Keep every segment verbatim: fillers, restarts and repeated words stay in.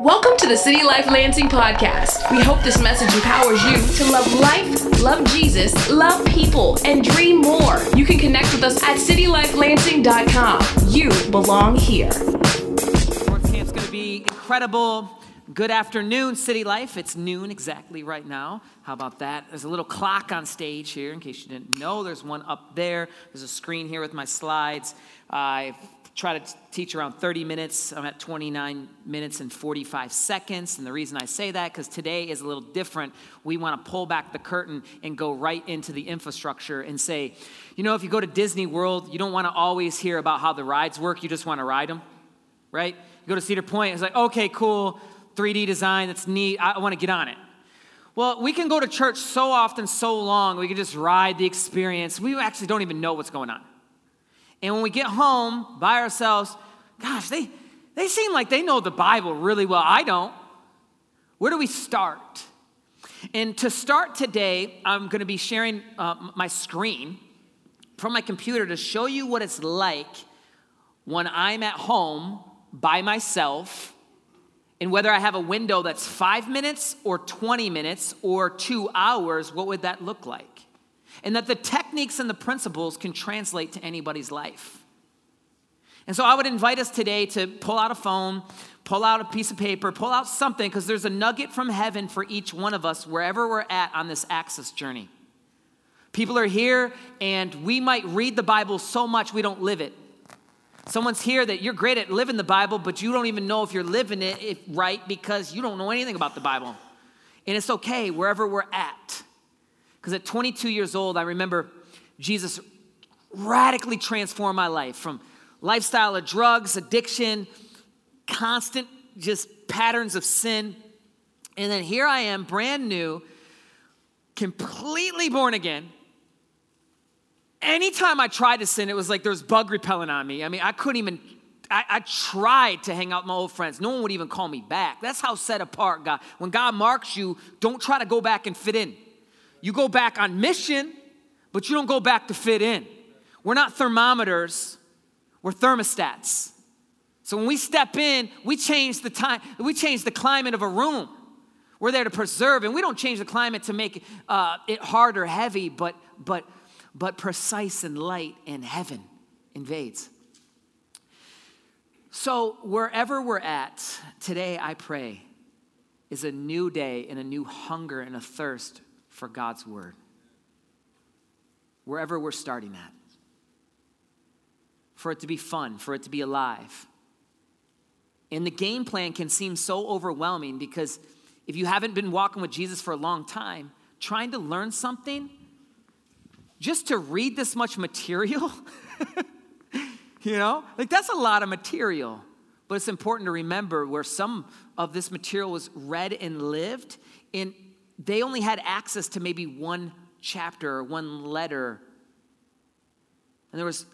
Welcome to the City Life Lansing podcast. We hope this message empowers you to love life, love Jesus, love people, and dream more. You can connect with us at city life lansing dot com. You belong here. Sports camp's going to be incredible. Good afternoon, City Life. It's noon exactly right now. How about that? There's a little clock on stage here, in case you didn't know. There's one up there. There's a screen here with my slides. I've try to teach around thirty minutes. I'm at twenty-nine minutes and forty-five seconds. And the reason I say that, because today is a little different. We want to pull back the curtain and go right into the infrastructure and say, you know, if you go to Disney World, you don't want to always hear about how the rides work. You just want to ride them, right? You go to Cedar Point, it's like, okay, cool, three D design, that's neat. I want to get on it. Well, we can go to church so often, so long, we can just ride the experience. We actually don't even know what's going on. And when we get home by ourselves, gosh, they, they seem like they know the Bible really well. I don't. Where do we start? And to start today, I'm going to be sharing uh, my screen from my computer to show you what it's like when I'm at home by myself, and whether I have a window that's five minutes or twenty minutes or two hours, what would that look like? And that the techniques and the principles can translate to anybody's life. And so I would invite us today to pull out a phone, pull out a piece of paper, pull out something, because there's a nugget from heaven for each one of us wherever we're at on this access journey. People are here, and we might read the Bible so much we don't live it. Someone's here that you're great at living the Bible, but you don't even know if you're living it right because you don't know anything about the Bible. And it's okay wherever we're at. Because at twenty-two years old, I remember Jesus radically transformed my life from lifestyle of drugs, addiction, constant just patterns of sin. And then here I am, brand new, completely born again. Anytime I tried to sin, it was like there was bug repellent on me. I mean, I couldn't even, I, I tried to hang out with my old friends. No one would even call me back. That's how set apart God. When God marks you, don't try to go back and fit in. You go back on mission, but you don't go back to fit in. We're not thermometers, we're thermostats. So when we step in, we change the time, we change the climate of a room. We're there to preserve, and we don't change the climate to make uh, it hard or heavy, but but but precise and light, and heaven invades. So wherever we're at today, I pray, is a new day and a new hunger and a thirst for God's word, wherever we're starting at, for it to be fun, for it to be alive. And the game plan can seem so overwhelming, because if you haven't been walking with Jesus for a long time, trying to learn something, just to read this much material, you know, like that's a lot of material. But it's important to remember where some of this material was read and lived in. They only had access to maybe one chapter or one letter. And there was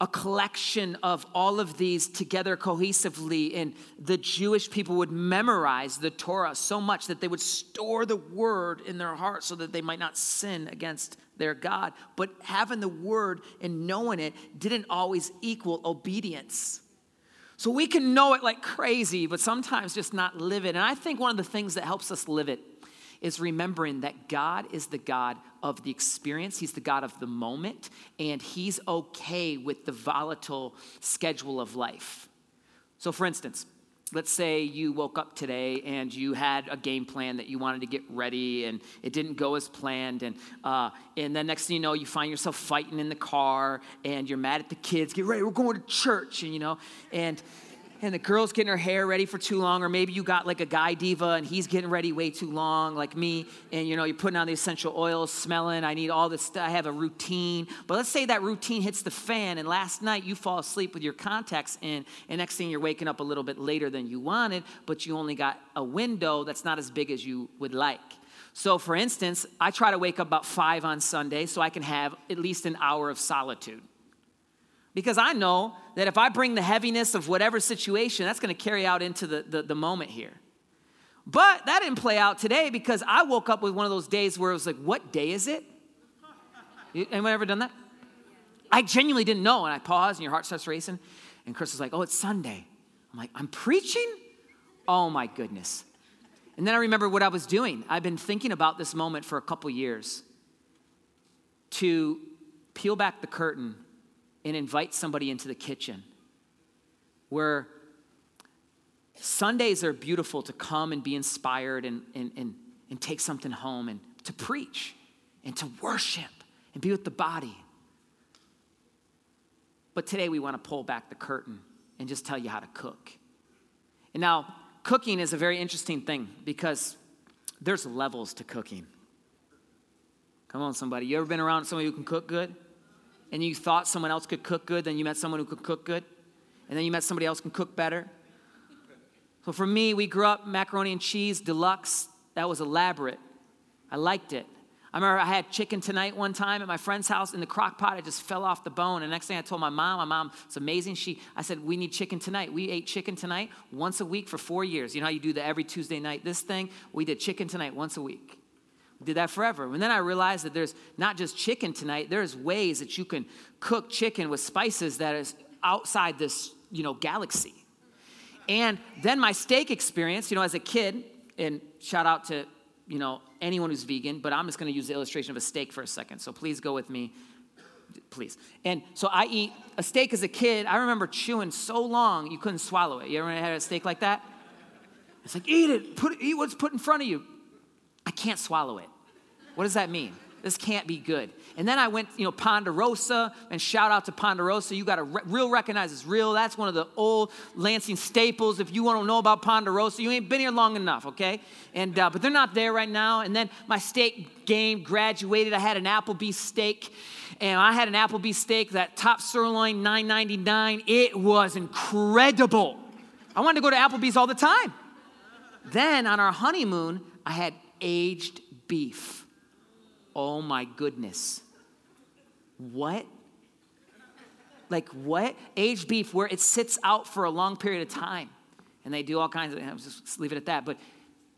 a collection of all of these together cohesively, and the Jewish people would memorize the Torah so much that they would store the word in their heart so that they might not sin against their God. But having the word and knowing it didn't always equal obedience. So we can know it like crazy, but sometimes just not live it. And I think one of the things that helps us live it is remembering that God is the God of the experience. He's the God of the moment, and he's okay with the volatile schedule of life. So for instance, let's say you woke up today and you had a game plan that you wanted to get ready, and it didn't go as planned. And uh, and then next thing you know, you find yourself fighting in the car, and you're mad at the kids. Get ready, we're going to church, and you know, and and the girl's getting her hair ready for too long, or maybe you got like a guy diva and he's getting ready way too long, like me. And you know, you're putting on the essential oils, smelling. I need all this stuff. I have a routine. But let's say that routine hits the fan, and last night you fall asleep with your contacts in, and next thing you're waking up a little bit later than you wanted, but you only got a window that's not as big as you would like. So for instance, I try to wake up about five on Sunday so I can have at least an hour of solitude. Because I know that if I bring the heaviness of whatever situation, that's going to carry out into the, the, the moment here. But that didn't play out today, because I woke up with one of those days where it was like, what day is it? Anyone ever done that? I genuinely didn't know. And I paused, and your heart starts racing. And Chris was like, oh, it's Sunday. I'm like, I'm preaching? Oh my goodness. And then I remember what I was doing. I've been thinking about this moment for a couple years, to peel back the curtain and invite somebody into the kitchen, where Sundays are beautiful to come and be inspired and, and, and, and take something home and to preach and to worship and be with the body. But today we want to pull back the curtain and just tell you how to cook. And now, cooking is a very interesting thing because there's levels to cooking. Come on, somebody. You ever been around somebody who can cook good? And you thought someone else could cook good, then you met someone who could cook good, and then you met somebody else who can cook better. So for me, we grew up macaroni and cheese, deluxe. That was elaborate. I liked it. I remember I had chicken tonight one time at my friend's house in the crock pot. It just fell off the bone. And the next thing I told my mom, my mom, it's amazing. She, I said, we need chicken tonight. We ate chicken tonight once a week for four years. You know how you do the every Tuesday night, this thing? We did chicken tonight once a week. We did that forever. And then I realized that there's not just chicken tonight. There's ways that you can cook chicken with spices that is outside this, you know, galaxy. And then my steak experience, you know, as a kid, and shout out to, you know, anyone who's vegan, but I'm just going to use the illustration of a steak for a second. So please go with me, please. And so I eat a steak as a kid. I remember chewing so long you couldn't swallow it. You ever had a steak like that? It's like, eat it. Put it, eat what's put in front of you. I can't swallow it. What does that mean? This can't be good. And then I went, you know, Ponderosa, and shout out to Ponderosa. You got to re- real recognize it's real. That's one of the old Lansing staples. If you want to know about Ponderosa, you ain't been here long enough, okay? And uh, but they're not there right now. And then my steak game graduated. I had an Applebee's steak, and I had an Applebee's steak, that top sirloin, nine ninety-nine. It was incredible. I wanted to go to Applebee's all the time. Then on our honeymoon, I had aged beef. Oh my goodness. What? Like what? Aged beef where it sits out for a long period of time. And they do all kinds of, I'll just leave it at that. But,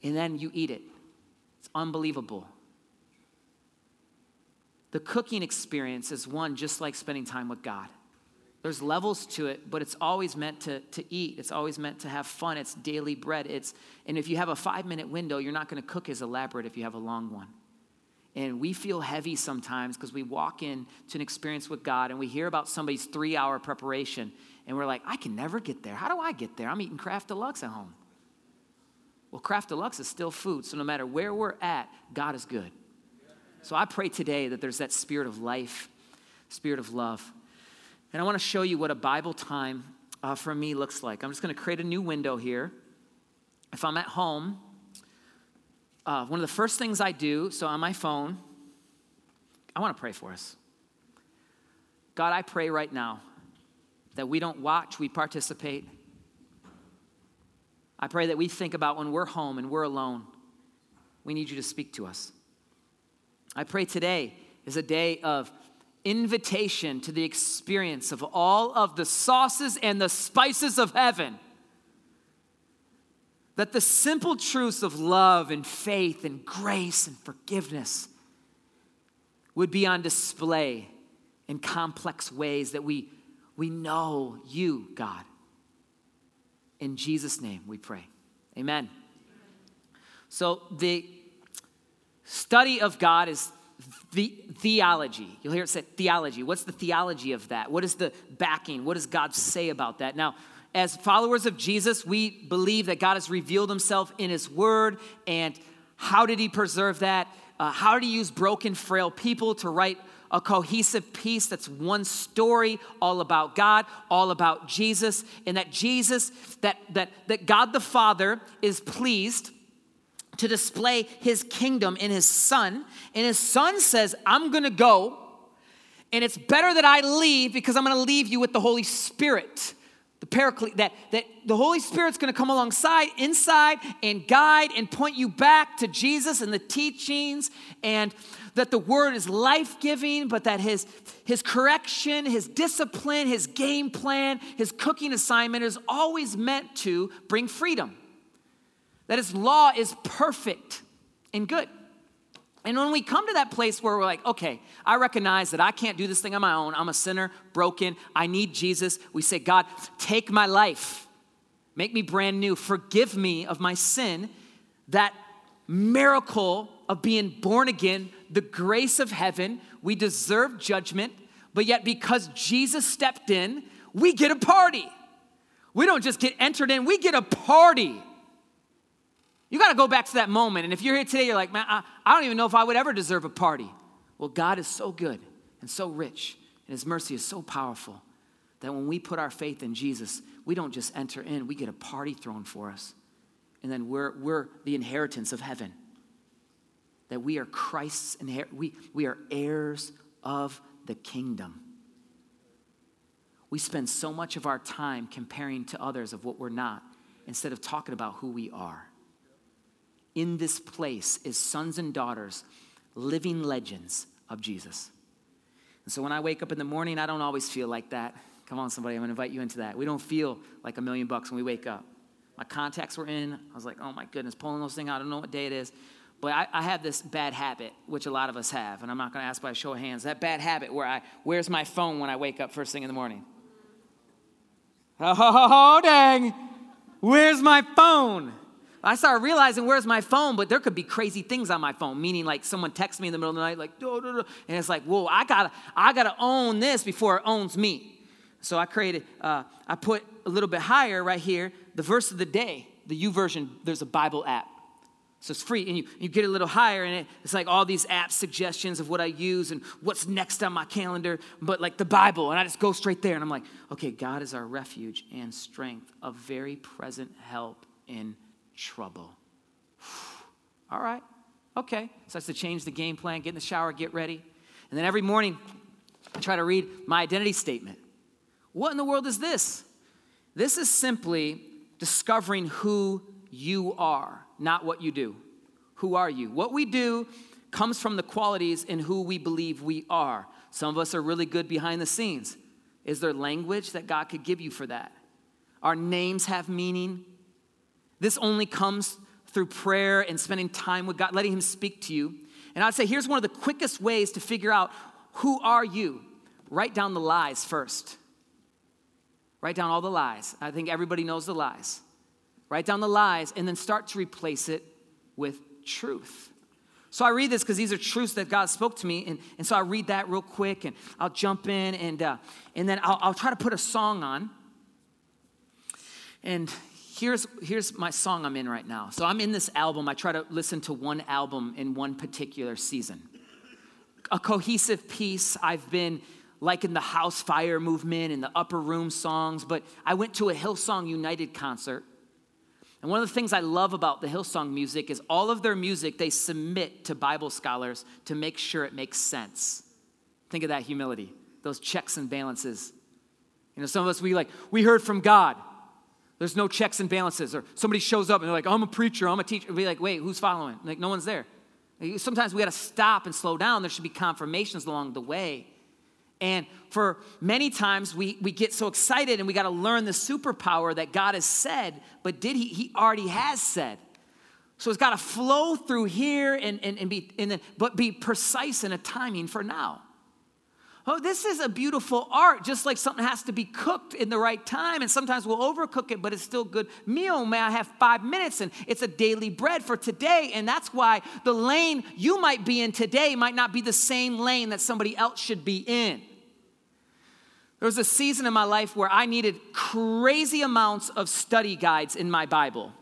and then you eat it. It's unbelievable. The cooking experience is one just like spending time with God. There's levels to it, but it's always meant to, to eat. It's always meant to have fun. It's daily bread. It's, and if you have a five-minute window, you're not going to cook as elaborate if you have a long one. And we feel heavy sometimes because we walk in to an experience with God and we hear about somebody's three-hour preparation and we're like, I can never get there. How do I get there? I'm eating Kraft Deluxe at home. Well, Kraft Deluxe is still food, so no matter where we're at, God is good. So I pray today that there's that spirit of life, spirit of love. And I want to show you what a Bible time uh, for me looks like. I'm just going to create a new window here. If I'm at home, Uh, one of the first things I do, so on my phone, I want to pray for us. God, I pray right now that we don't watch, we participate. I pray that we think about when we're home and we're alone, we need you to speak to us. I pray today is a day of invitation to the experience of all of the sauces and the spices of heaven. That the simple truths of love and faith and grace and forgiveness would be on display in complex ways that we, we know you, God. In Jesus' name we pray. Amen. So the study of God is the theology. You'll hear it said theology. What's the theology of that? What is the backing? What does God say about that? Now, as followers of Jesus, we believe that God has revealed himself in his word, and how did he preserve that? Uh, how did he use broken, frail people to write a cohesive piece that's one story, all about God, all about Jesus, and that Jesus, that that that God the Father is pleased to display his kingdom in his Son, and his Son says, I'm going to go, and it's better that I leave because I'm going to leave you with the Holy Spirit. The Paraclete, that, that the Holy Spirit's going to come alongside, inside, and guide and point you back to Jesus and the teachings, and that the word is life-giving, but that his, his correction, his discipline, his game plan, his cooking assignment is always meant to bring freedom. That his law is perfect and good. And when we come to that place where we're like, okay, I recognize that I can't do this thing on my own. I'm a sinner, broken. I need Jesus. We say, God, take my life. Make me brand new. Forgive me of my sin. That miracle of being born again, the grace of heaven. We deserve judgment, but yet because Jesus stepped in, we get a party. We don't just get entered in, we get a party. You got to go back to that moment. And if you're here today, you're like, man, I, I don't even know if I would ever deserve a party. Well, God is so good and so rich, and his mercy is so powerful that when we put our faith in Jesus, we don't just enter in, we get a party thrown for us. And then we're we're the inheritance of heaven. That we are Christ's inheritance. We, we are heirs of the kingdom. We spend so much of our time comparing to others of what we're not instead of talking about who we are. In this place is sons and daughters, living legends of Jesus. And so when I wake up in the morning, I don't always feel like that. Come on, somebody, I'm gonna invite you into that. We don't feel like a million bucks when we wake up. My contacts were in. I was like, oh my goodness, pulling those things out. I don't know what day it is. But I, I have this bad habit, which a lot of us have, and I'm not gonna ask by a show of hands, that bad habit where I, where's my phone when I wake up first thing in the morning? Oh, oh dang, where's my phone? I started realizing where's my phone, but there could be crazy things on my phone, meaning like someone texts me in the middle of the night, like, duh, duh, duh, and it's like, whoa, I gotta, I gotta own this before it owns me. So I created, uh, I put a little bit higher right here, the verse of the day, the YouVersion, there's a Bible app. So it's free, and you, you get a little higher, and it, it's like all these app suggestions of what I use and what's next on my calendar, but like the Bible, and I just go straight there, and I'm like, okay, God is our refuge and strength, a very present help in trouble. All right, okay. So that's to change the game plan, get in the shower, get ready. And then every morning, I try to read my identity statement. What in the world is this? This is simply discovering who you are, not what you do. Who are you? What we do comes from the qualities in who we believe we are. Some of us are really good behind the scenes. Is there language that God could give you for that? Our names have meaning. This only comes through prayer and spending time with God, letting him speak to you. And I'd say here's one of the quickest ways to figure out who are you. Write down the lies first. Write down all the lies. I think everybody knows the lies. Write down the lies and then start to replace it with truth. So I read this because these are truths that God spoke to me. And, and so I read that real quick and I'll jump in and uh, and then I'll, I'll try to put a song on. And here's, here's my song I'm in right now. So I'm in this album. I try to listen to one album in one particular season. A cohesive piece. I've been like in the house fire movement and the upper room songs. But I went to a Hillsong United concert. And one of the things I love about the Hillsong music is all of their music they submit to Bible scholars to make sure it makes sense. Think of that humility, those checks and balances. You know, some of us, we like, we heard from God. There's no checks and balances. Or somebody shows up and they're like, I'm a preacher, I'm a teacher. We're like, wait, who's following? Like, no one's there. Sometimes we got to stop and slow down. There should be confirmations along the way. And for many times, we, we get so excited and we got to learn the superpower that God has said, but did he, he already has said. So it's got to flow through here and, and, and be, and then, but be precise in a timing for now. Oh, this is a beautiful art, just like something has to be cooked in the right time. And sometimes we'll overcook it, but it's still good meal. May I have five minutes? And it's a daily bread for today. And that's why the lane you might be in today might not be the same lane that somebody else should be in. There was a season in my life where I needed crazy amounts of study guides in my Bible.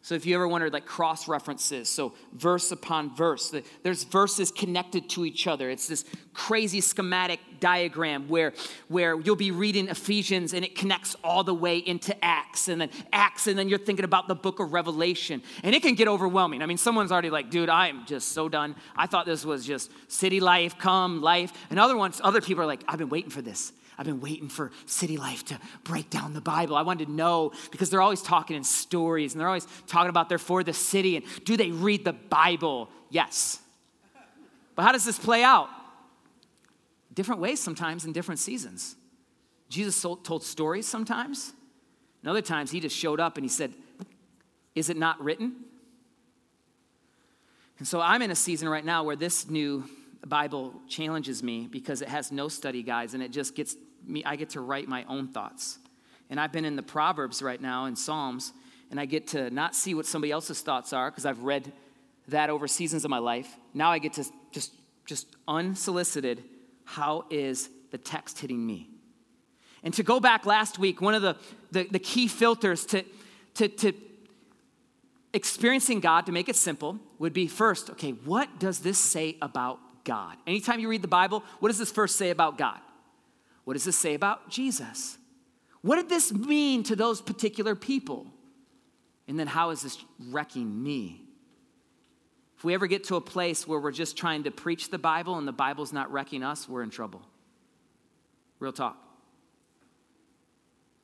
So if you ever wondered, like cross-references, so verse upon verse, there's verses connected to each other. It's this crazy schematic diagram where, where you'll be reading Ephesians and it connects all the way into Acts, and then Acts, and then you're thinking about the book of Revelation. And it can get overwhelming. I mean, someone's already like, dude, I am just so done. I thought this was just city life, come life. And other ones, other people are like, I've been waiting for this. I've been waiting for City Life to break down the Bible. I wanted to know because they're always talking in stories and they're always talking about they're for the city. And do they read the Bible? Yes. But how does this play out? Different ways sometimes in different seasons. Jesus told stories sometimes. And other times he just showed up and he said, is it not written? And so I'm in a season right now where this new The Bible challenges me because it has no study guides and it just gets me, I get to write my own thoughts. And I've been in the Proverbs right now in Psalms, and I get to not see what somebody else's thoughts are because I've read that over seasons of my life. Now I get to just, just unsolicited, how is the text hitting me? And to go back last week, one of the, the, the key filters to, to, to experiencing God, to make it simple, would be first, okay, what does this say about God? Anytime you read the Bible, what does this first say about God? What does this say about Jesus? What did this mean to those particular people? And then how is this wrecking me? If we ever get to a place where we're just trying to preach the Bible and the Bible's not wrecking us, we're in trouble. Real talk.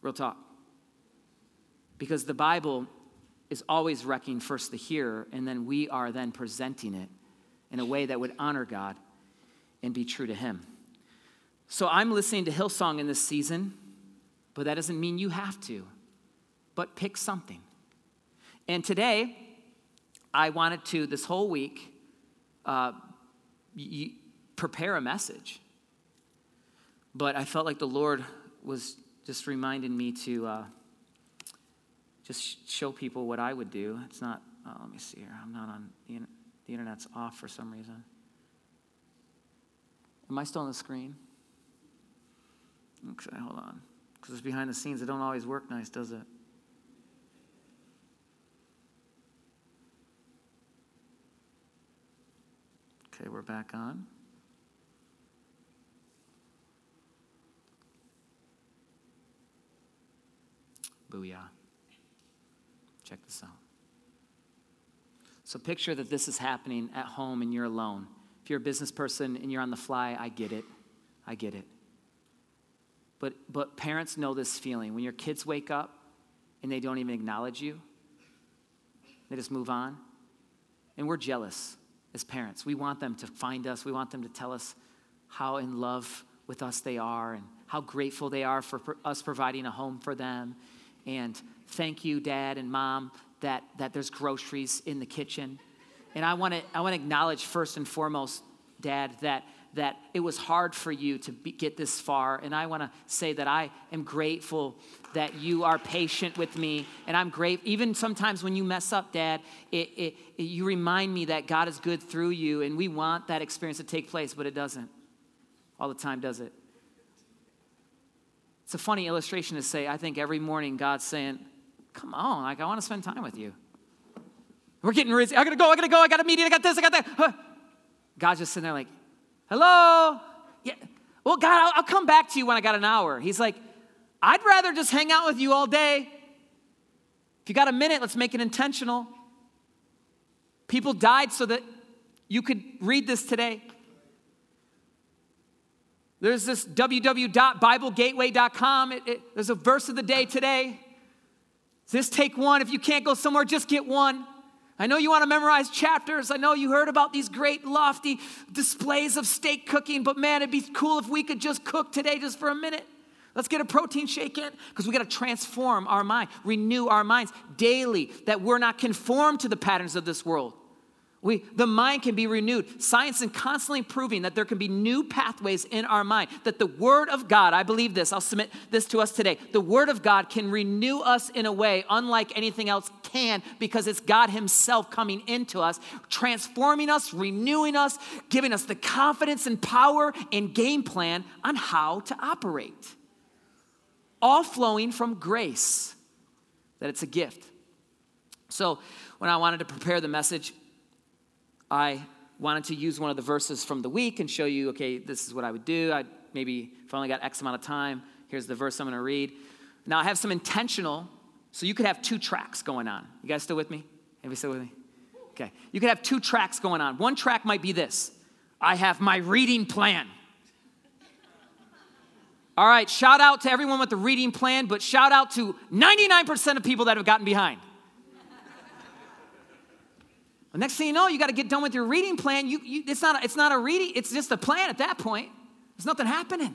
Real talk. Because the Bible is always wrecking first the hearer, and then we are then presenting it in a way that would honor God and be true to him. So I'm listening to Hillsong in this season, but that doesn't mean you have to, but pick something. And today, I wanted to, this whole week, uh, y- prepare a message. But I felt like the Lord was just reminding me to uh, just show people what I would do. It's not, oh, let me see here. I'm not on, the, in- the internet's off for some reason. Am I still on the screen? Okay, hold on. Because it's behind the scenes. It don't always work nice, does it? Okay, we're back on. Booyah. Check this out. So picture that this is happening at home and you're alone. If you're a business person and you're on the fly, I get it. I get it. But but parents know this feeling. When your kids wake up and they don't even acknowledge you, they just move on. And we're jealous. As parents, we want them to find us. We want them to tell us how in love with us they are and how grateful they are for, for us providing a home for them. And thank you, Dad and Mom, that, that there's groceries in the kitchen. And I want to I want to acknowledge first and foremost, Dad, that that it was hard for you to be, get this far. And I want to say that I am grateful that you are patient with me. And I'm grateful. Even sometimes when you mess up, Dad, it, it, it, you remind me that God is good through you. And we want that experience to take place, but it doesn't all the time, does it? It's a funny illustration to say, I think every morning God's saying, come on, like I want to spend time with you. We're getting busy. I got to go, I got to go. I got a meeting. I got this, I got that. Huh. God's just sitting there like, hello? Yeah. Well, God, I'll, I'll come back to you when I got an hour. He's like, I'd rather just hang out with you all day. If you got a minute, let's make it intentional. People died so that you could read this today. There's this w w w dot bible gateway dot com. It, it, there's a verse of the day today. Just take one. If you can't go somewhere, just get one. I know you want to memorize chapters. I know you heard about these great lofty displays of steak cooking, but man, it'd be cool if we could just cook today just for a minute. Let's get a protein shake in because we got to transform our mind, renew our minds daily that we're not conformed to the patterns of this world. We, the mind can be renewed. Science is constantly proving that there can be new pathways in our mind, that the Word of God, I believe this, I'll submit this to us today, the Word of God can renew us in a way unlike anything else can because it's God himself coming into us, transforming us, renewing us, giving us the confidence and power and game plan on how to operate. All flowing from grace, that it's a gift. So when I wanted to prepare the message, I wanted to use one of the verses from the week and show you, okay, this is what I would do. I maybe if I only got X amount of time, here's the verse I'm going to read. Now I have some intentional, so you could have two tracks going on. You guys still with me? Anybody still with me? Okay. You could have two tracks going on. One track might be this. I have my reading plan. All right, shout out to everyone with the reading plan, but shout out to ninety-nine percent of people that have gotten behind. The next thing you know, you got to get done with your reading plan. You, you, it's not, it's not a reading. It's just a plan at that point. There's nothing happening.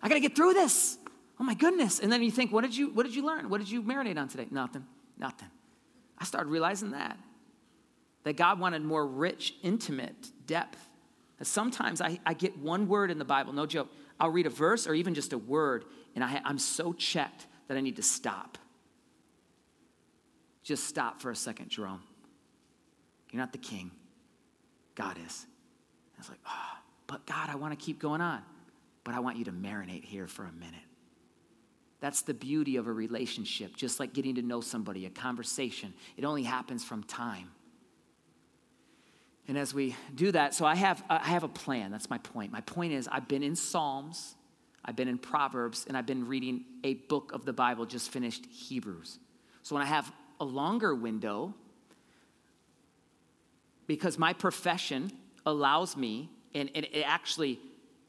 I got to get through this. Oh my goodness! And then you think, what did you, what did you learn? What did you marinate on today? Nothing. Nothing. I started realizing that that God wanted more rich, intimate depth. Sometimes I, I get one word in the Bible. No joke. I'll read a verse or even just a word, and I, I'm so checked that I need to stop. Just stop for a second, Jerome. You're not the king. God is. I was like, oh, but God, I want to keep going on. But I want you to marinate here for a minute. That's the beauty of a relationship, just like getting to know somebody, a conversation. It only happens from time. And as we do that, so I have I have a plan. That's my point. My point is I've been in Psalms, I've been in Proverbs, and I've been reading a book of the Bible, just finished Hebrews. So when I have a longer window, because my profession allows me, and, and it actually,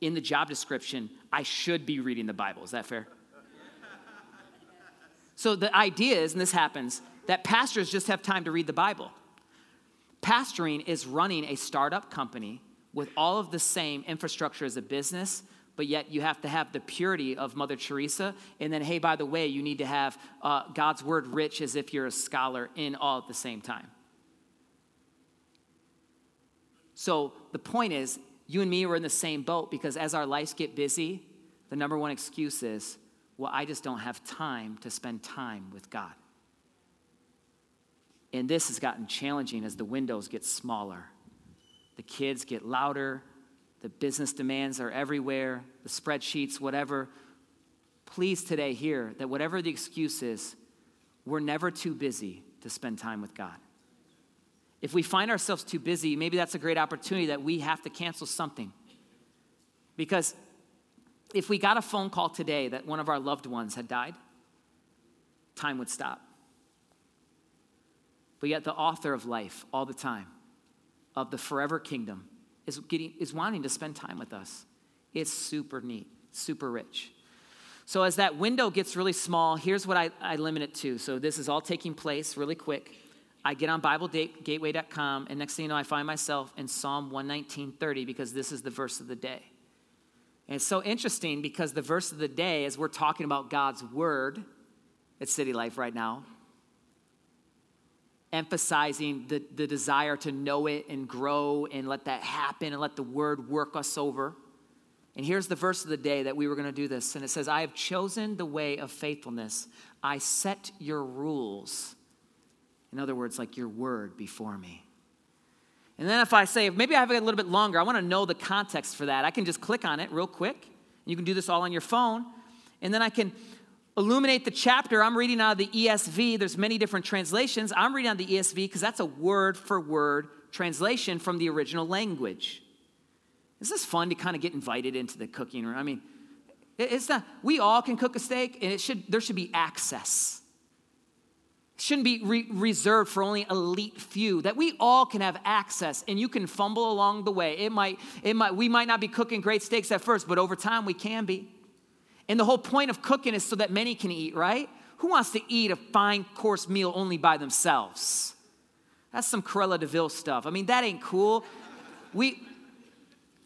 in the job description, I should be reading the Bible. Is that fair? So the idea is, and this happens, that pastors just have time to read the Bible. Pastoring is running a startup company with all of the same infrastructure as a business, but yet you have to have the purity of Mother Teresa. And then, hey, by the way, you need to have uh, God's word rich as if you're a scholar in all at the same time. So the point is, you and me are in the same boat, because as our lives get busy, the number one excuse is, well, I just don't have time to spend time with God. And this has gotten challenging as the windows get smaller. The kids get louder. The business demands are everywhere. The spreadsheets, whatever. Please today hear that whatever the excuse is, we're never too busy to spend time with God. If we find ourselves too busy, maybe that's a great opportunity that we have to cancel something. Because if we got a phone call today that one of our loved ones had died, time would stop. But yet the author of life all the time, of the forever kingdom, is getting is wanting to spend time with us. It's super neat, super rich. So as that window gets really small, here's what I, I limit it to. So this is all taking place really quick. I get on Bible Gateway dot com, and next thing you know, I find myself in Psalm one nineteen thirty, because this is the verse of the day. And it's so interesting, because the verse of the day, as we're talking about God's word at City Life right now, emphasizing the, the desire to know it and grow and let that happen and let the word work us over. And here's the verse of the day that we were going to do this. And it says, I have chosen the way of faithfulness. I set your rules. In other words, like your word before me. And then if I say, maybe I have it a little bit longer, I want to know the context for that. I can just click on it real quick. And you can do this all on your phone. And then I can illuminate the chapter. I'm reading out of the E S V. There's many different translations. I'm reading out of the E S V because that's a word-for-word translation from the original language. This is fun to kind of get invited into the cooking room. I mean, it's not, we all can cook a steak, and it should there should be access. Shouldn't be re- reserved for only elite few, that we all can have access, and you can fumble along the way. It might, it might, we might not be cooking great steaks at first, but over time we can be. And the whole point of cooking is so that many can eat, right? Who wants to eat a fine course meal only by themselves? That's some Cruella de Vil stuff. I mean, that ain't cool. We,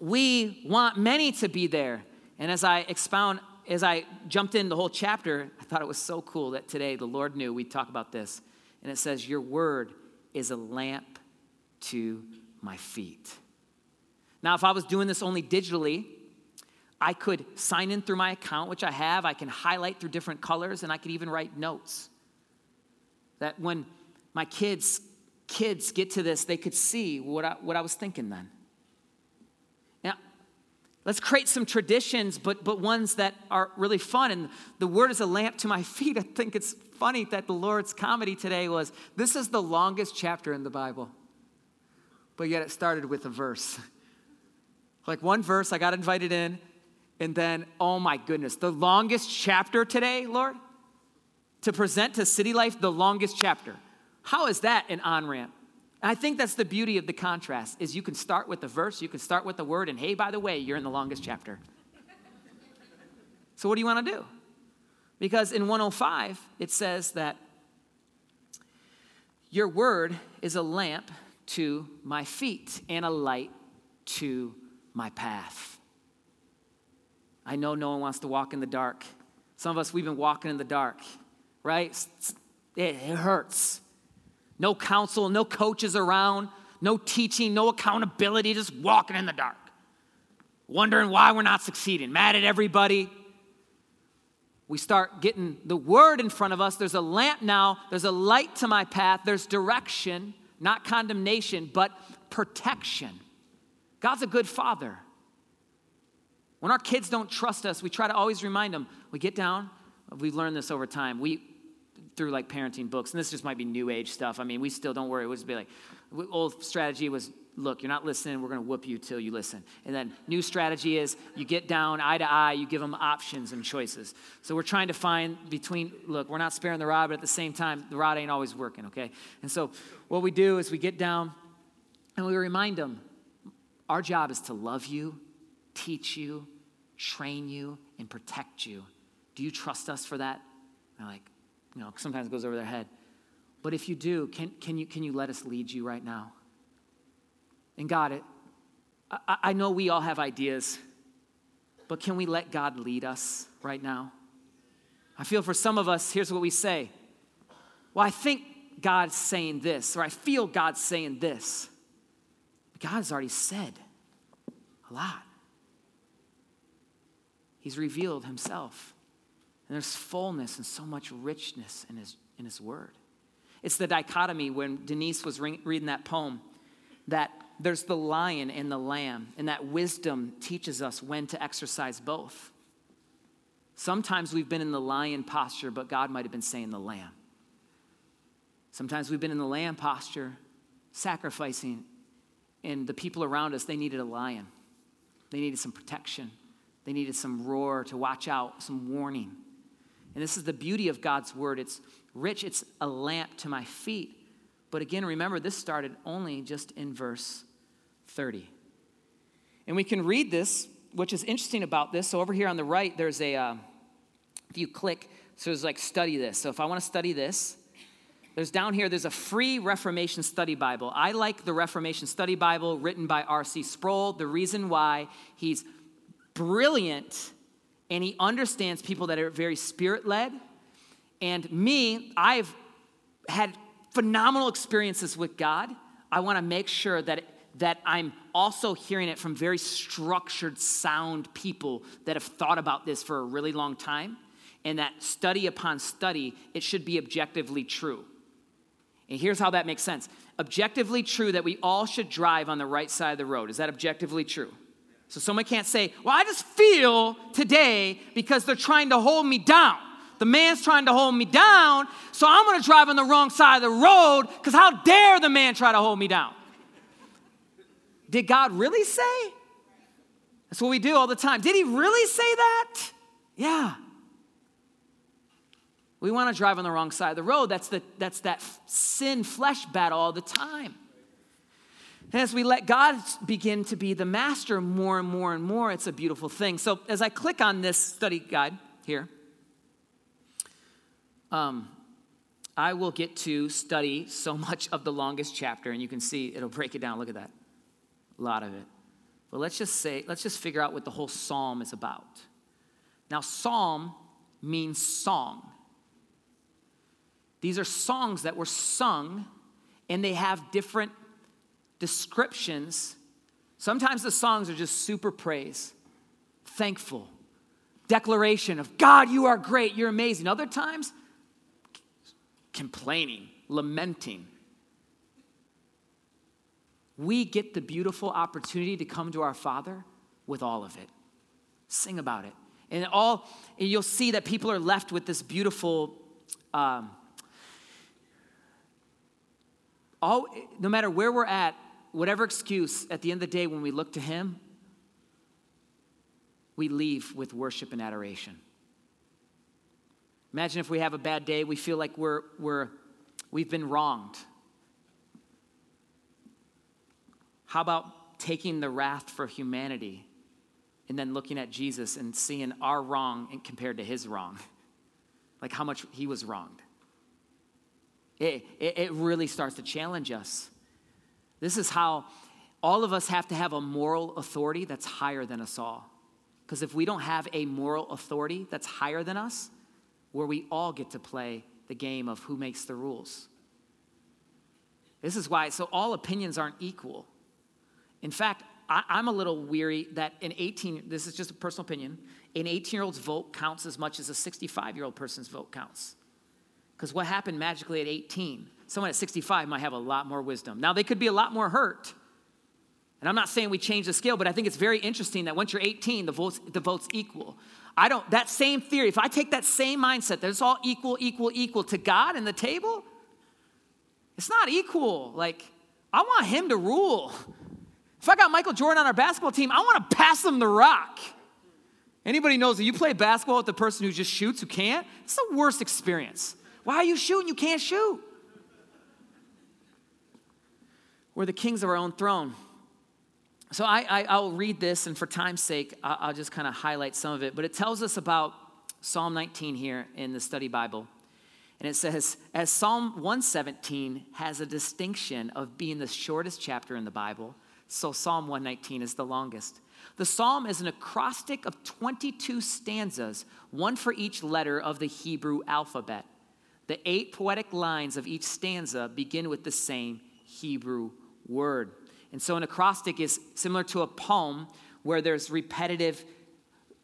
we want many to be there. And as I expound As I jumped in the whole chapter, I thought it was so cool that today the Lord knew we'd talk about this. And it says, your word is a lamp to my feet. Now, if I was doing this only digitally, I could sign in through my account, which I have. I can highlight through different colors, and I could even write notes. That when my kids, kids get to this, they could see what I, what I was thinking then. Let's create some traditions, but but ones that are really fun. And the word is a lamp to my feet. I think it's funny that the Lord's comedy today was, this is the longest chapter in the Bible. But yet it started with a verse. Like one verse, I got invited in. And then, oh my goodness, the longest chapter today, Lord? To present to City Life the longest chapter. How is that an on-ramp? I think that's the beauty of the contrast, is you can start with the verse, you can start with the word, and hey, by the way, you're in the longest chapter. So what do you want to do? Because in one oh five, it says that your word is a lamp to my feet and a light to my path. I know no one wants to walk in the dark. Some of us, we've been walking in the dark, right? It hurts. No counsel, no coaches around, no teaching, no accountability, just walking in the dark. Wondering why we're not succeeding, mad at everybody. We start getting the word in front of us. There's a lamp now. There's a light to my path. There's direction, not condemnation, but protection. God's a good father. When our kids don't trust us, we try to always remind them. We get down. We've learned this over time. We, through like parenting books, and this just might be new age stuff. I mean, we still, don't worry. It would just be like, old strategy was, look, you're not listening. We're going to whoop you till you listen. And then new strategy is you get down eye to eye. You give them options and choices. So we're trying to find between, look, we're not sparing the rod, but at the same time, the rod ain't always working, okay? And so what we do is we get down and we remind them, our job is to love you, teach you, train you, and protect you. Do you trust us for that? And like, you know, sometimes it goes over their head. But if you do, can can you can you let us lead you right now? And God, it, I, I know we all have ideas, but can we let God lead us right now? I feel for some of us, here's what we say. Well, I think God's saying this, or I feel God's saying this. But God has already said a lot. He's revealed himself. And there's fullness and so much richness in his, in his word. It's the dichotomy when Denise was re- reading that poem, that there's the lion and the lamb, and that wisdom teaches us when to exercise both. Sometimes we've been in the lion posture, but God might have been saying the lamb. Sometimes we've been in the lamb posture, sacrificing, and the people around us, they needed a lion. They needed some protection. They needed some roar to watch out, some warning. And this is the beauty of God's word. It's rich. It's a lamp to my feet. But again, remember, this started only just in verse thirty. And we can read this, which is interesting about this. So over here on the right, there's a, uh, if you click, so there's like study this. So if I want to study this, there's down here, there's a free Reformation Study Bible. I like the Reformation Study Bible written by R C Sproul. The reason why, he's brilliant and he understands people that are very spirit-led. And me, I've had phenomenal experiences with God. I want to make sure that, that I'm also hearing it from very structured, sound people that have thought about this for a really long time, and that study upon study, it should be objectively true. And here's how that makes sense. Objectively true that we all should drive on the right side of the road. Is that objectively true? So someone can't say, well, I just feel today because they're trying to hold me down. The man's trying to hold me down, so I'm going to drive on the wrong side of the road because how dare the man try to hold me down? Did God really say? That's what we do all the time. Did he really say that? Yeah. We want to drive on the wrong side of the road. That's, the, that's that sin flesh battle all the time. And as we let God begin to be the master more and more and more, it's a beautiful thing. So as I click on this study guide here, Um, I will get to study so much of the longest chapter, and you can see it'll break it down. Look at that. A lot of it. But let's just say, let's just figure out what the whole psalm is about. Now, psalm means song. These are songs that were sung, and they have different descriptions. Sometimes the songs are just super praise, thankful, declaration of, God, you are great, you're amazing. Other times, complaining, lamenting. We get the beautiful opportunity to come to our Father with all of it. Sing about it. And all, and you'll see that people are left with this beautiful, um, all, no matter where we're at, whatever excuse, at the end of the day when we look to Him, we leave with worship and adoration. Imagine if we have a bad day, we feel like we're, we're, we've been wronged. How about taking the wrath for humanity and then looking at Jesus and seeing our wrong compared to his wrong? Like how much he was wronged. It, it, it really starts to challenge us. This is how all of us have to have a moral authority that's higher than us all. Because if we don't have a moral authority that's higher than us, where we all get to play the game of who makes the rules. This is why, so all opinions aren't equal. In fact, I, I'm a little weary that an eighteen, this is just a personal opinion, an eighteen-year-old's vote counts as much as a sixty-five-year-old person's vote counts. Because what happened magically at eighteen? Someone at sixty-five might have a lot more wisdom. Now, they could be a lot more hurt. And I'm not saying we change the scale, but I think it's very interesting that once you're eighteen, the votes the votes equal. I don't, that same theory, if I take that same mindset, that it's all equal, equal, equal to God and the table, it's not equal. Like, I want him to rule. If I got Michael Jordan on our basketball team, I want to pass him the rock. Anybody knows that you play basketball with the person who just shoots, who can't, it's the worst experience. Why are you shooting? You can't shoot. We're the kings of our own throne. So I, I, I'll read this, and for time's sake, I'll, I'll just kind of highlight some of it. But it tells us about Psalm nineteen here in the study Bible. And it says, as Psalm one seventeen has a distinction of being the shortest chapter in the Bible, so Psalm one nineteen is the longest. The psalm is an acrostic of twenty-two stanzas, one for each letter of the Hebrew alphabet. The eight poetic lines of each stanza begin with the same Hebrew word. And so an acrostic is similar to a poem where there's repetitive,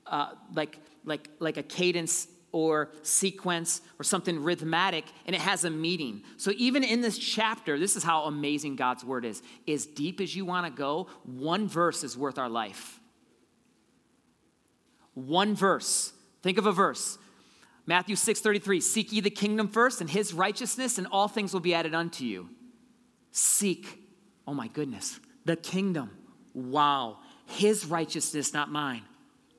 uh, like, like, like a cadence or sequence or something rhythmic, and it has a meaning. So even in this chapter, this is how amazing God's word is. As deep as you want to go, one verse is worth our life. One verse. Think of a verse. Matthew six thirty-three, seek ye the kingdom first and his righteousness, and all things will be added unto you. Seek. Oh my goodness, the kingdom. Wow. His righteousness, not mine.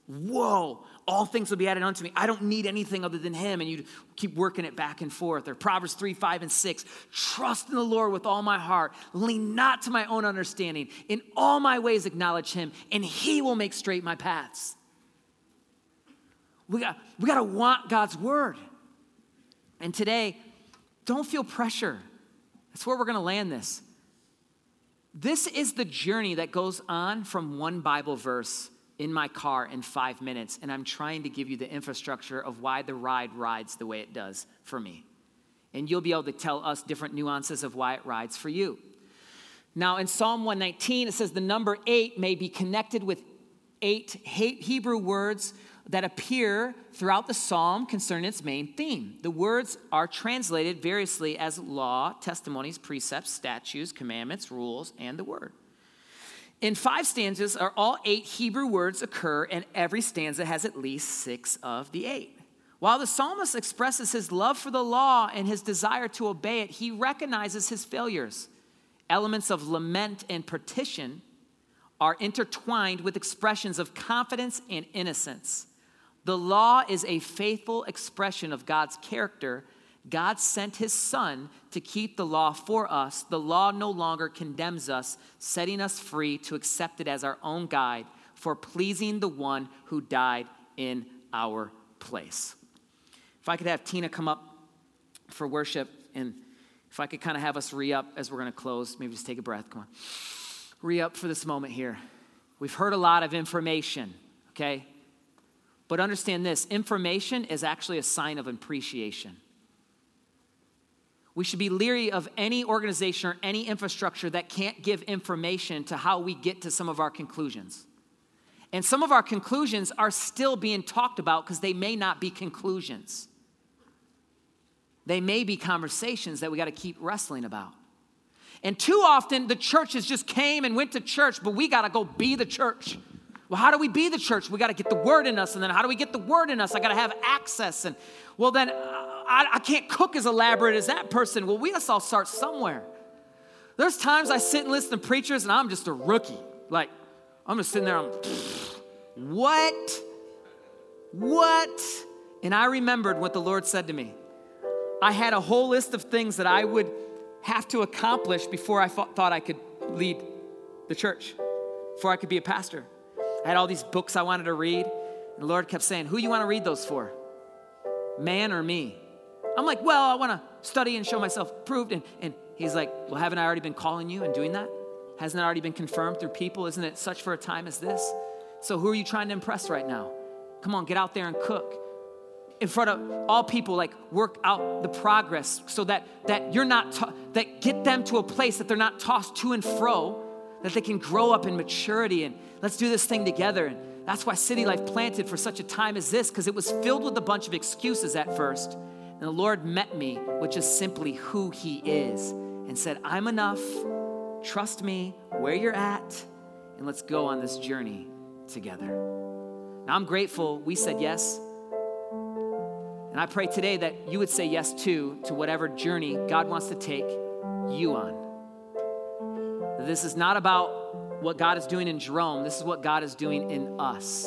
Whoa. All things will be added unto me. I don't need anything other than him. And you keep working it back and forth. Or Proverbs three, five, and six. Trust in the Lord with all my heart. Lean not to my own understanding. In all my ways acknowledge him, and he will make straight my paths. We got, we got to want God's word. And today, don't feel pressure. That's where we're going to land this. This is the journey that goes on from one Bible verse in my car in five minutes, and I'm trying to give you the infrastructure of why the ride rides the way it does for me. And you'll be able to tell us different nuances of why it rides for you. Now, in Psalm one nineteen, it says the number eight may be connected with eight Hebrew words that appear throughout the psalm concerning its main theme. The words are translated variously as law, testimonies, precepts, statutes, commandments, rules, and the word. In five stanzas, are all eight Hebrew words occur, and every stanza has at least six of the eight. While the psalmist expresses his love for the law and his desire to obey it, he recognizes his failures. Elements of lament and petition are intertwined with expressions of confidence and innocence. The law is a faithful expression of God's character. God sent his son to keep the law for us. The law no longer condemns us, setting us free to accept it as our own guide for pleasing the one who died in our place. If I could have Tina come up for worship, and if I could kind of have us re-up as we're going to close, maybe just take a breath, come on. Re-up for this moment here. We've heard a lot of information, okay? But understand this, information is actually a sign of appreciation. We should be leery of any organization or any infrastructure that can't give information to how we get to some of our conclusions. And some of our conclusions are still being talked about because they may not be conclusions. They may be conversations that we got to keep wrestling about. And too often the churches just came and went to church, but we got to go be the church. Well, how do we be the church? We got to get the word in us. And then how do we get the word in us? I got to have access. And well, then I, I can't cook as elaborate as that person. Well, we just all start somewhere. There's times I sit and listen to preachers and I'm just a rookie. Like, I'm just sitting there. I'm, what? What? And I remembered what the Lord said to me. I had a whole list of things that I would have to accomplish before I thought I could lead the church, before I could be a pastor. I had all these books I wanted to read. And the Lord kept saying, who you want to read those for? Man or me? I'm like, well, I want to study and show myself approved. And, and he's like, well, haven't I already been calling you and doing that? Hasn't it already been confirmed through people? Isn't it such for a time as this? So who are you trying to impress right now? Come on, get out there and cook. In front of all people, like work out the progress so that, that you're not, to- that get them to a place that they're not tossed to and fro, that they can grow up in maturity and let's do this thing together. And that's why City Life planted for such a time as this, because it was filled with a bunch of excuses at first. And the Lord met me, which is simply who he is, and said, I'm enough. Trust me where you're at, and let's go on this journey together. Now, I'm grateful we said yes. And I pray today that you would say yes too to whatever journey God wants to take you on. This is not about what God is doing in Jerome. This is what God is doing in us.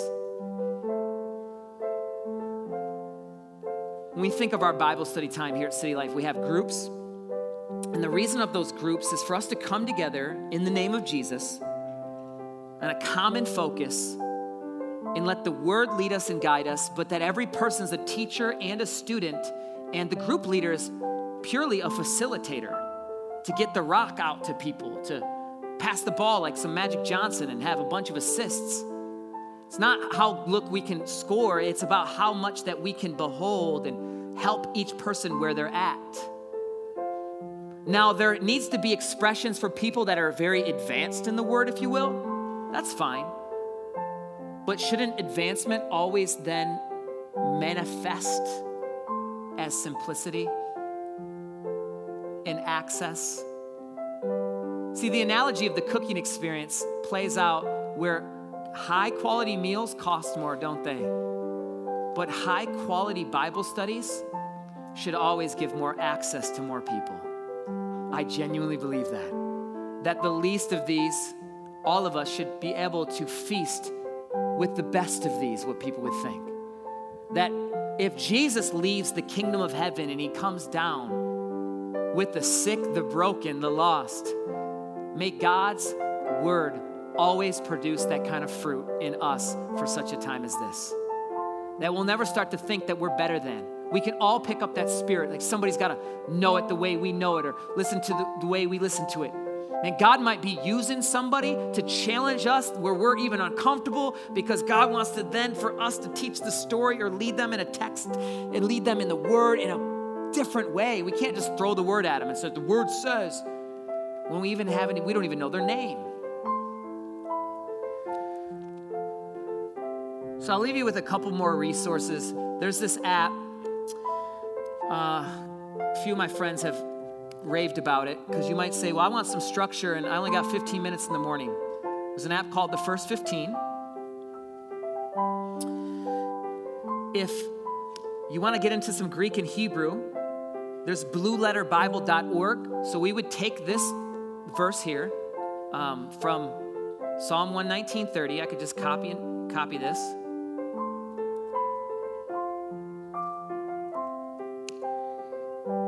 When we think of our Bible study time here at City Life, we have groups. And the reason of those groups is for us to come together in the name of Jesus and a common focus, and let the word lead us and guide us, but that every person's a teacher and a student, and the group leader is purely a facilitator to get the rock out to people, to pass the ball like some Magic Johnson and have a bunch of assists. It's not how, look, we can score. It's about how much that we can behold and help each person where they're at. Now, there needs to be expressions for people that are very advanced in the word, if you will. That's fine. But shouldn't advancement always then manifest as simplicity and access? See, the analogy of the cooking experience plays out where high quality meals cost more, don't they? But high quality Bible studies should always give more access to more people. I genuinely believe that. That the least of these, all of us should be able to feast with the best of these, what people would think. That if Jesus leaves the kingdom of heaven and he comes down with the sick, the broken, the lost, may God's word always produce that kind of fruit in us for such a time as this. That we'll never start to think that we're better than. We can all pick up that spirit, like somebody's got to know it the way we know it or listen to the, the way we listen to it. And God might be using somebody to challenge us where we're even uncomfortable, because God wants to then for us to teach the story or lead them in a text and lead them in the word in a different way. We can't just throw the word at them and say, the word says, when we even haven't, we don't even know their name. So I'll leave you with a couple more resources. There's this app. Uh, a few of my friends have raved about it, because you might say, well, I want some structure and I only got fifteen minutes in the morning. There's an app called The First fifteen. If you want to get into some Greek and Hebrew, there's blue letter bible dot org. So we would take this verse here um, from Psalm one nineteen thirty. I could just copy and copy this.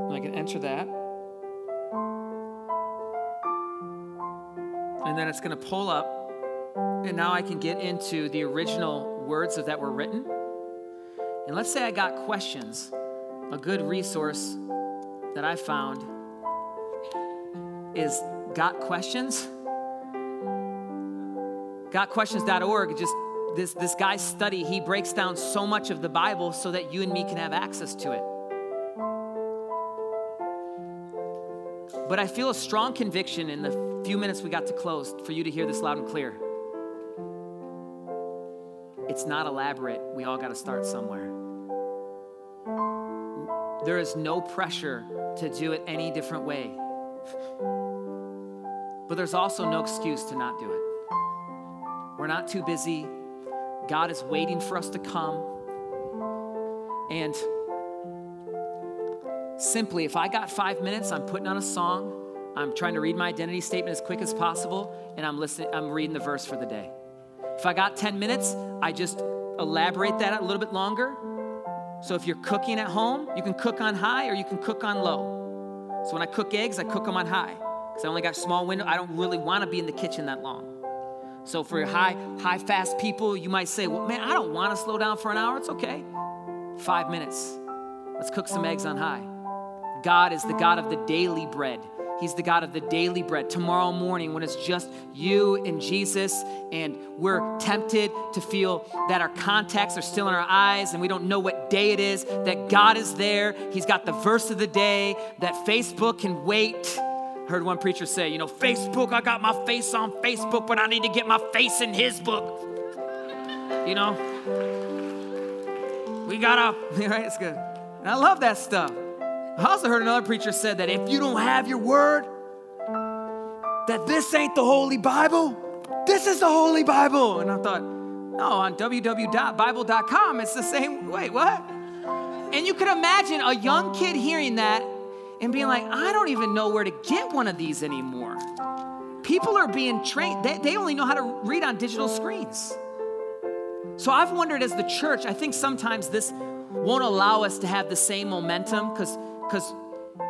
And I can enter that. And then it's going to pull up, and now I can get into the original words that were written. And let's say I got questions. A good resource that I found is Gotquestions. Gotquestions dot org. Just this this guy's study. He breaks down so much of the Bible so that you and me can have access to it. But I feel a strong conviction in the few minutes we got to close for you to hear this loud and clear. It's not elaborate. We all got to start somewhere. There is no pressure to do it any different way. But there's also no excuse to not do it. We're not too busy. God is waiting for us to come. And simply, if I got five minutes, I'm putting on a song, I'm trying to read my identity statement as quick as possible, and I'm listening, I'm reading the verse for the day. If I got ten minutes, I just elaborate that out a little bit longer. So if you're cooking at home, you can cook on high or you can cook on low. So when I cook eggs, I cook them on high, because I only got a small window. I don't really want to be in the kitchen that long. So for high, high fast people, you might say, well, man, I don't want to slow down for an hour. It's okay. Five minutes. Let's cook some eggs on high. God is the God of the daily bread. He's the God of the daily bread. Tomorrow morning, when it's just you and Jesus, and we're tempted to feel that our contacts are still in our eyes and we don't know what day it is, that God is there. He's got the verse of the day, that Facebook can wait. I heard one preacher say, you know, Facebook, I got my face on Facebook, but I need to get my face in his book. You know, we got our, right? It's good. And I love that stuff. I also heard another preacher said that if you don't have your word, that this ain't the Holy Bible. This is the Holy Bible. And I thought, no, on w w w dot bible dot com, it's the same. Wait, what? And you can imagine a young kid hearing that and being like, I don't even know where to get one of these anymore. People are being trained. They, they only know how to read on digital screens. So I've wondered as the church, I think sometimes this won't allow us to have the same momentum because because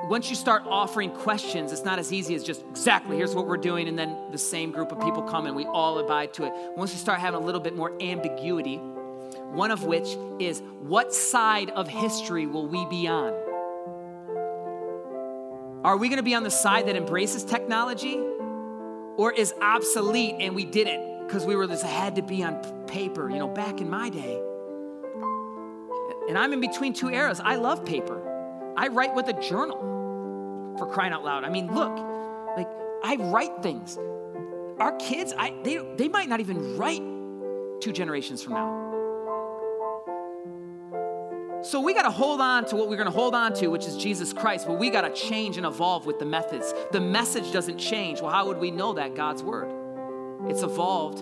once you start offering questions, it's not as easy as just exactly here's what we're doing and then the same group of people come and we all abide to it. Once you start having a little bit more ambiguity, one of which is what side of history will we be on? Are we going to be on the side that embraces technology or is obsolete and we did it? Because we were this had to be on paper, you know, back in my day. And I'm in between two eras. I love paper. I write with a journal, for crying out loud. I mean, look, like I write things. Our kids, I they they might not even write two generations from now. So we got to hold on to what we're going to hold on to, which is Jesus Christ. But we got to change and evolve with the methods. The message doesn't change. Well, how would we know that? God's word. It's evolved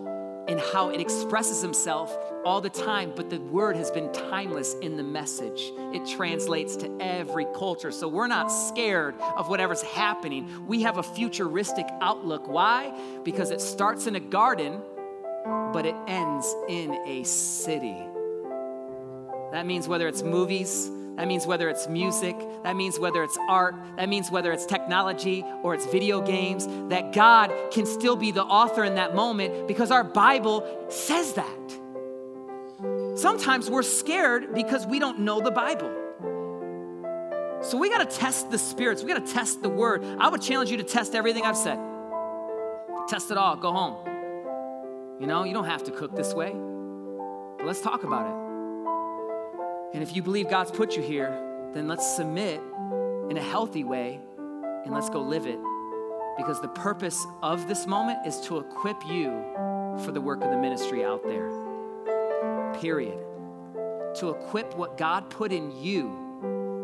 in how it expresses himself all the time, but the word has been timeless in the message. It translates to every culture, so we're not scared of whatever's happening. We have a futuristic outlook. Why? Because it starts in a garden, but it ends in a city. That means whether it's movies, that means whether it's music, that means whether it's art, that means whether it's technology or it's video games, that God can still be the author in that moment because our Bible says that. Sometimes we're scared because we don't know the Bible. So we got to test the spirits. We got to test the word. I would challenge you to test everything I've said. Test it all. Go home. You know, you don't have to cook this way. But let's talk about it. And if you believe God's put you here, then let's submit in a healthy way and let's go live it. Because the purpose of this moment is to equip you for the work of the ministry out there. Period. To equip what God put in you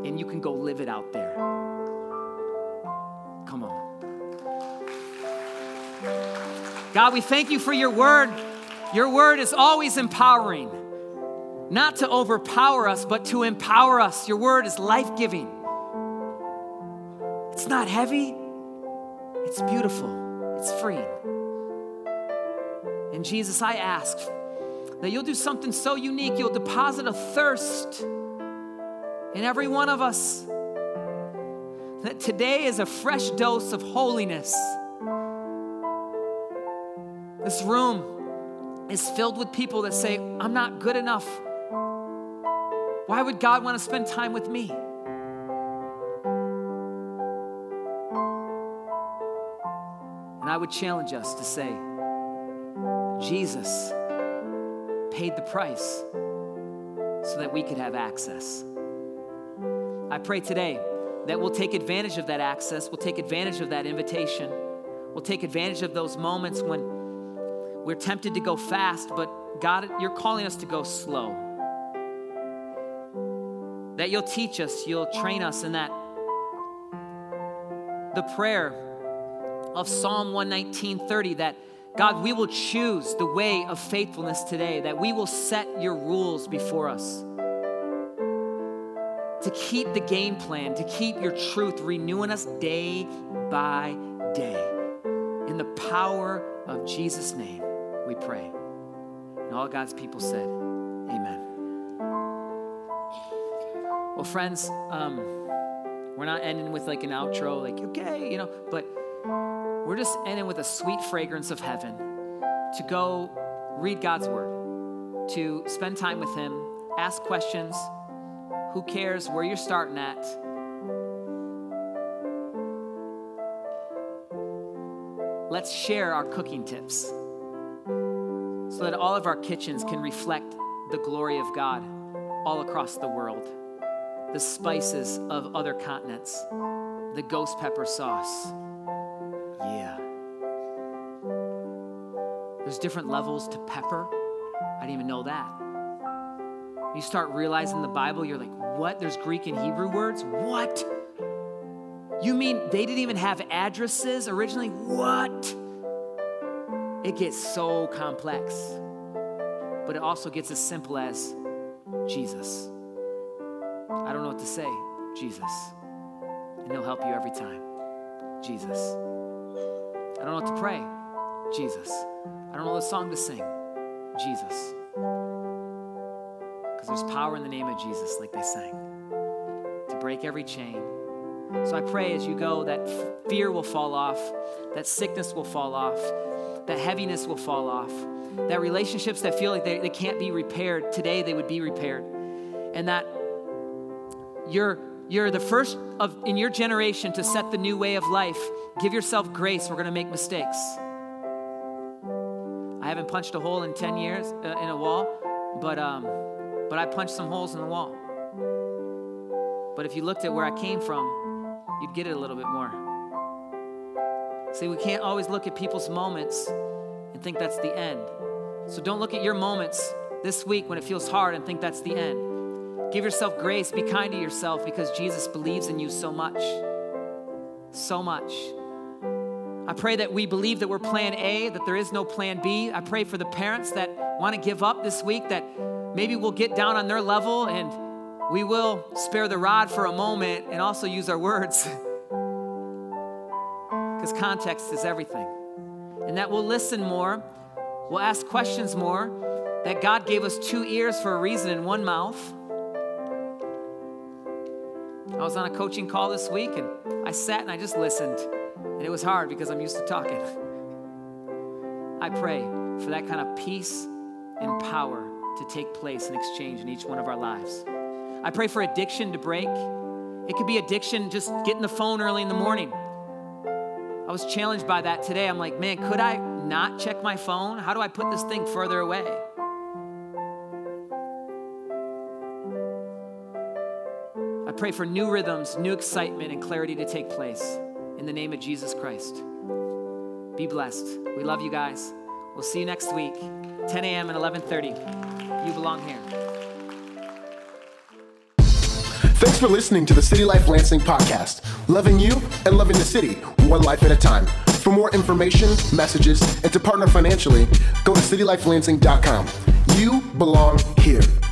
and you can go live it out there. Come on. God, we thank you for your word. Your word is always empowering. Not to overpower us, but to empower us. Your word is life-giving. It's not heavy. It's beautiful. It's free. And Jesus, I ask that you'll do something so unique. You'll deposit a thirst in every one of us. That today is a fresh dose of holiness. This room is filled with people that say, I'm not good enough. Why would God want to spend time with me? And I would challenge us to say, Jesus paid the price so that we could have access. I pray today that we'll take advantage of that access. We'll take advantage of that invitation. We'll take advantage of those moments when we're tempted to go fast, but God, you're calling us to go slow. That you'll teach us, you'll train us in that. The prayer of Psalm one nineteen thirty, that God, we will choose the way of faithfulness today, that we will set your rules before us. To keep the game plan, to keep your truth renewing us day by day. In the power of Jesus' name, we pray. And all God's people said, amen. Well, friends, um, we're not ending with like an outro, like, okay, you know, but we're just ending with a sweet fragrance of heaven to go read God's word, to spend time with him, ask questions, who cares where you're starting at. Let's share our cooking tips so that all of our kitchens can reflect the glory of God all across the world. The spices of other continents, the ghost pepper sauce, There's different levels to pepper. I didn't even know that. You start realizing the Bible, you're like, what? There's Greek and Hebrew words? What? You mean they didn't even have addresses originally? What? It gets so complex, but it also gets as simple as Jesus. I don't know what to say, Jesus. And he'll help you every time, Jesus. I don't know what to pray, Jesus. I don't know the song to sing, Jesus. Because there's power in the name of Jesus, like they sang, to break every chain. So I pray as you go that fear will fall off, that sickness will fall off, that heaviness will fall off, that relationships that feel like they, they can't be repaired, today they would be repaired. And that you're you're the first of in your generation to set the new way of life. Give yourself grace. We're going to make mistakes. I haven't punched a hole in ten years uh, in a wall, but um, but I punched some holes in the wall. But if you looked at where I came from, you'd get it a little bit more. See, we can't always look at people's moments and think that's the end. So don't look at your moments this week when it feels hard and think that's the end. Give yourself grace. Be kind to yourself because Jesus believes in you so much. So much. I pray that we believe that we're plan A, that there is no plan B. I pray for the parents that want to give up this week, that maybe we'll get down on their level and we will spare the rod for a moment and also use our words. Because context is everything. And that we'll listen more, we'll ask questions more, that God gave us two ears for a reason and one mouth. I was on a coaching call this week and I sat and I just listened. And it was hard because I'm used to talking. I pray for that kind of peace and power to take place and exchange in each one of our lives. I pray for addiction to break. It could be addiction just getting the phone early in the morning. I was challenged by that today. I'm like, man, could I not check my phone? How do I put this thing further away? I pray for new rhythms, new excitement, and clarity to take place in the name of Jesus Christ. Be blessed. We love you guys. We'll see you next week, ten a.m. and eleven thirty. You belong here. Thanks for listening to the City Life Lansing podcast. Loving you and loving the city, one life at a time. For more information, messages, and to partner financially, go to city life lansing dot com. You belong here.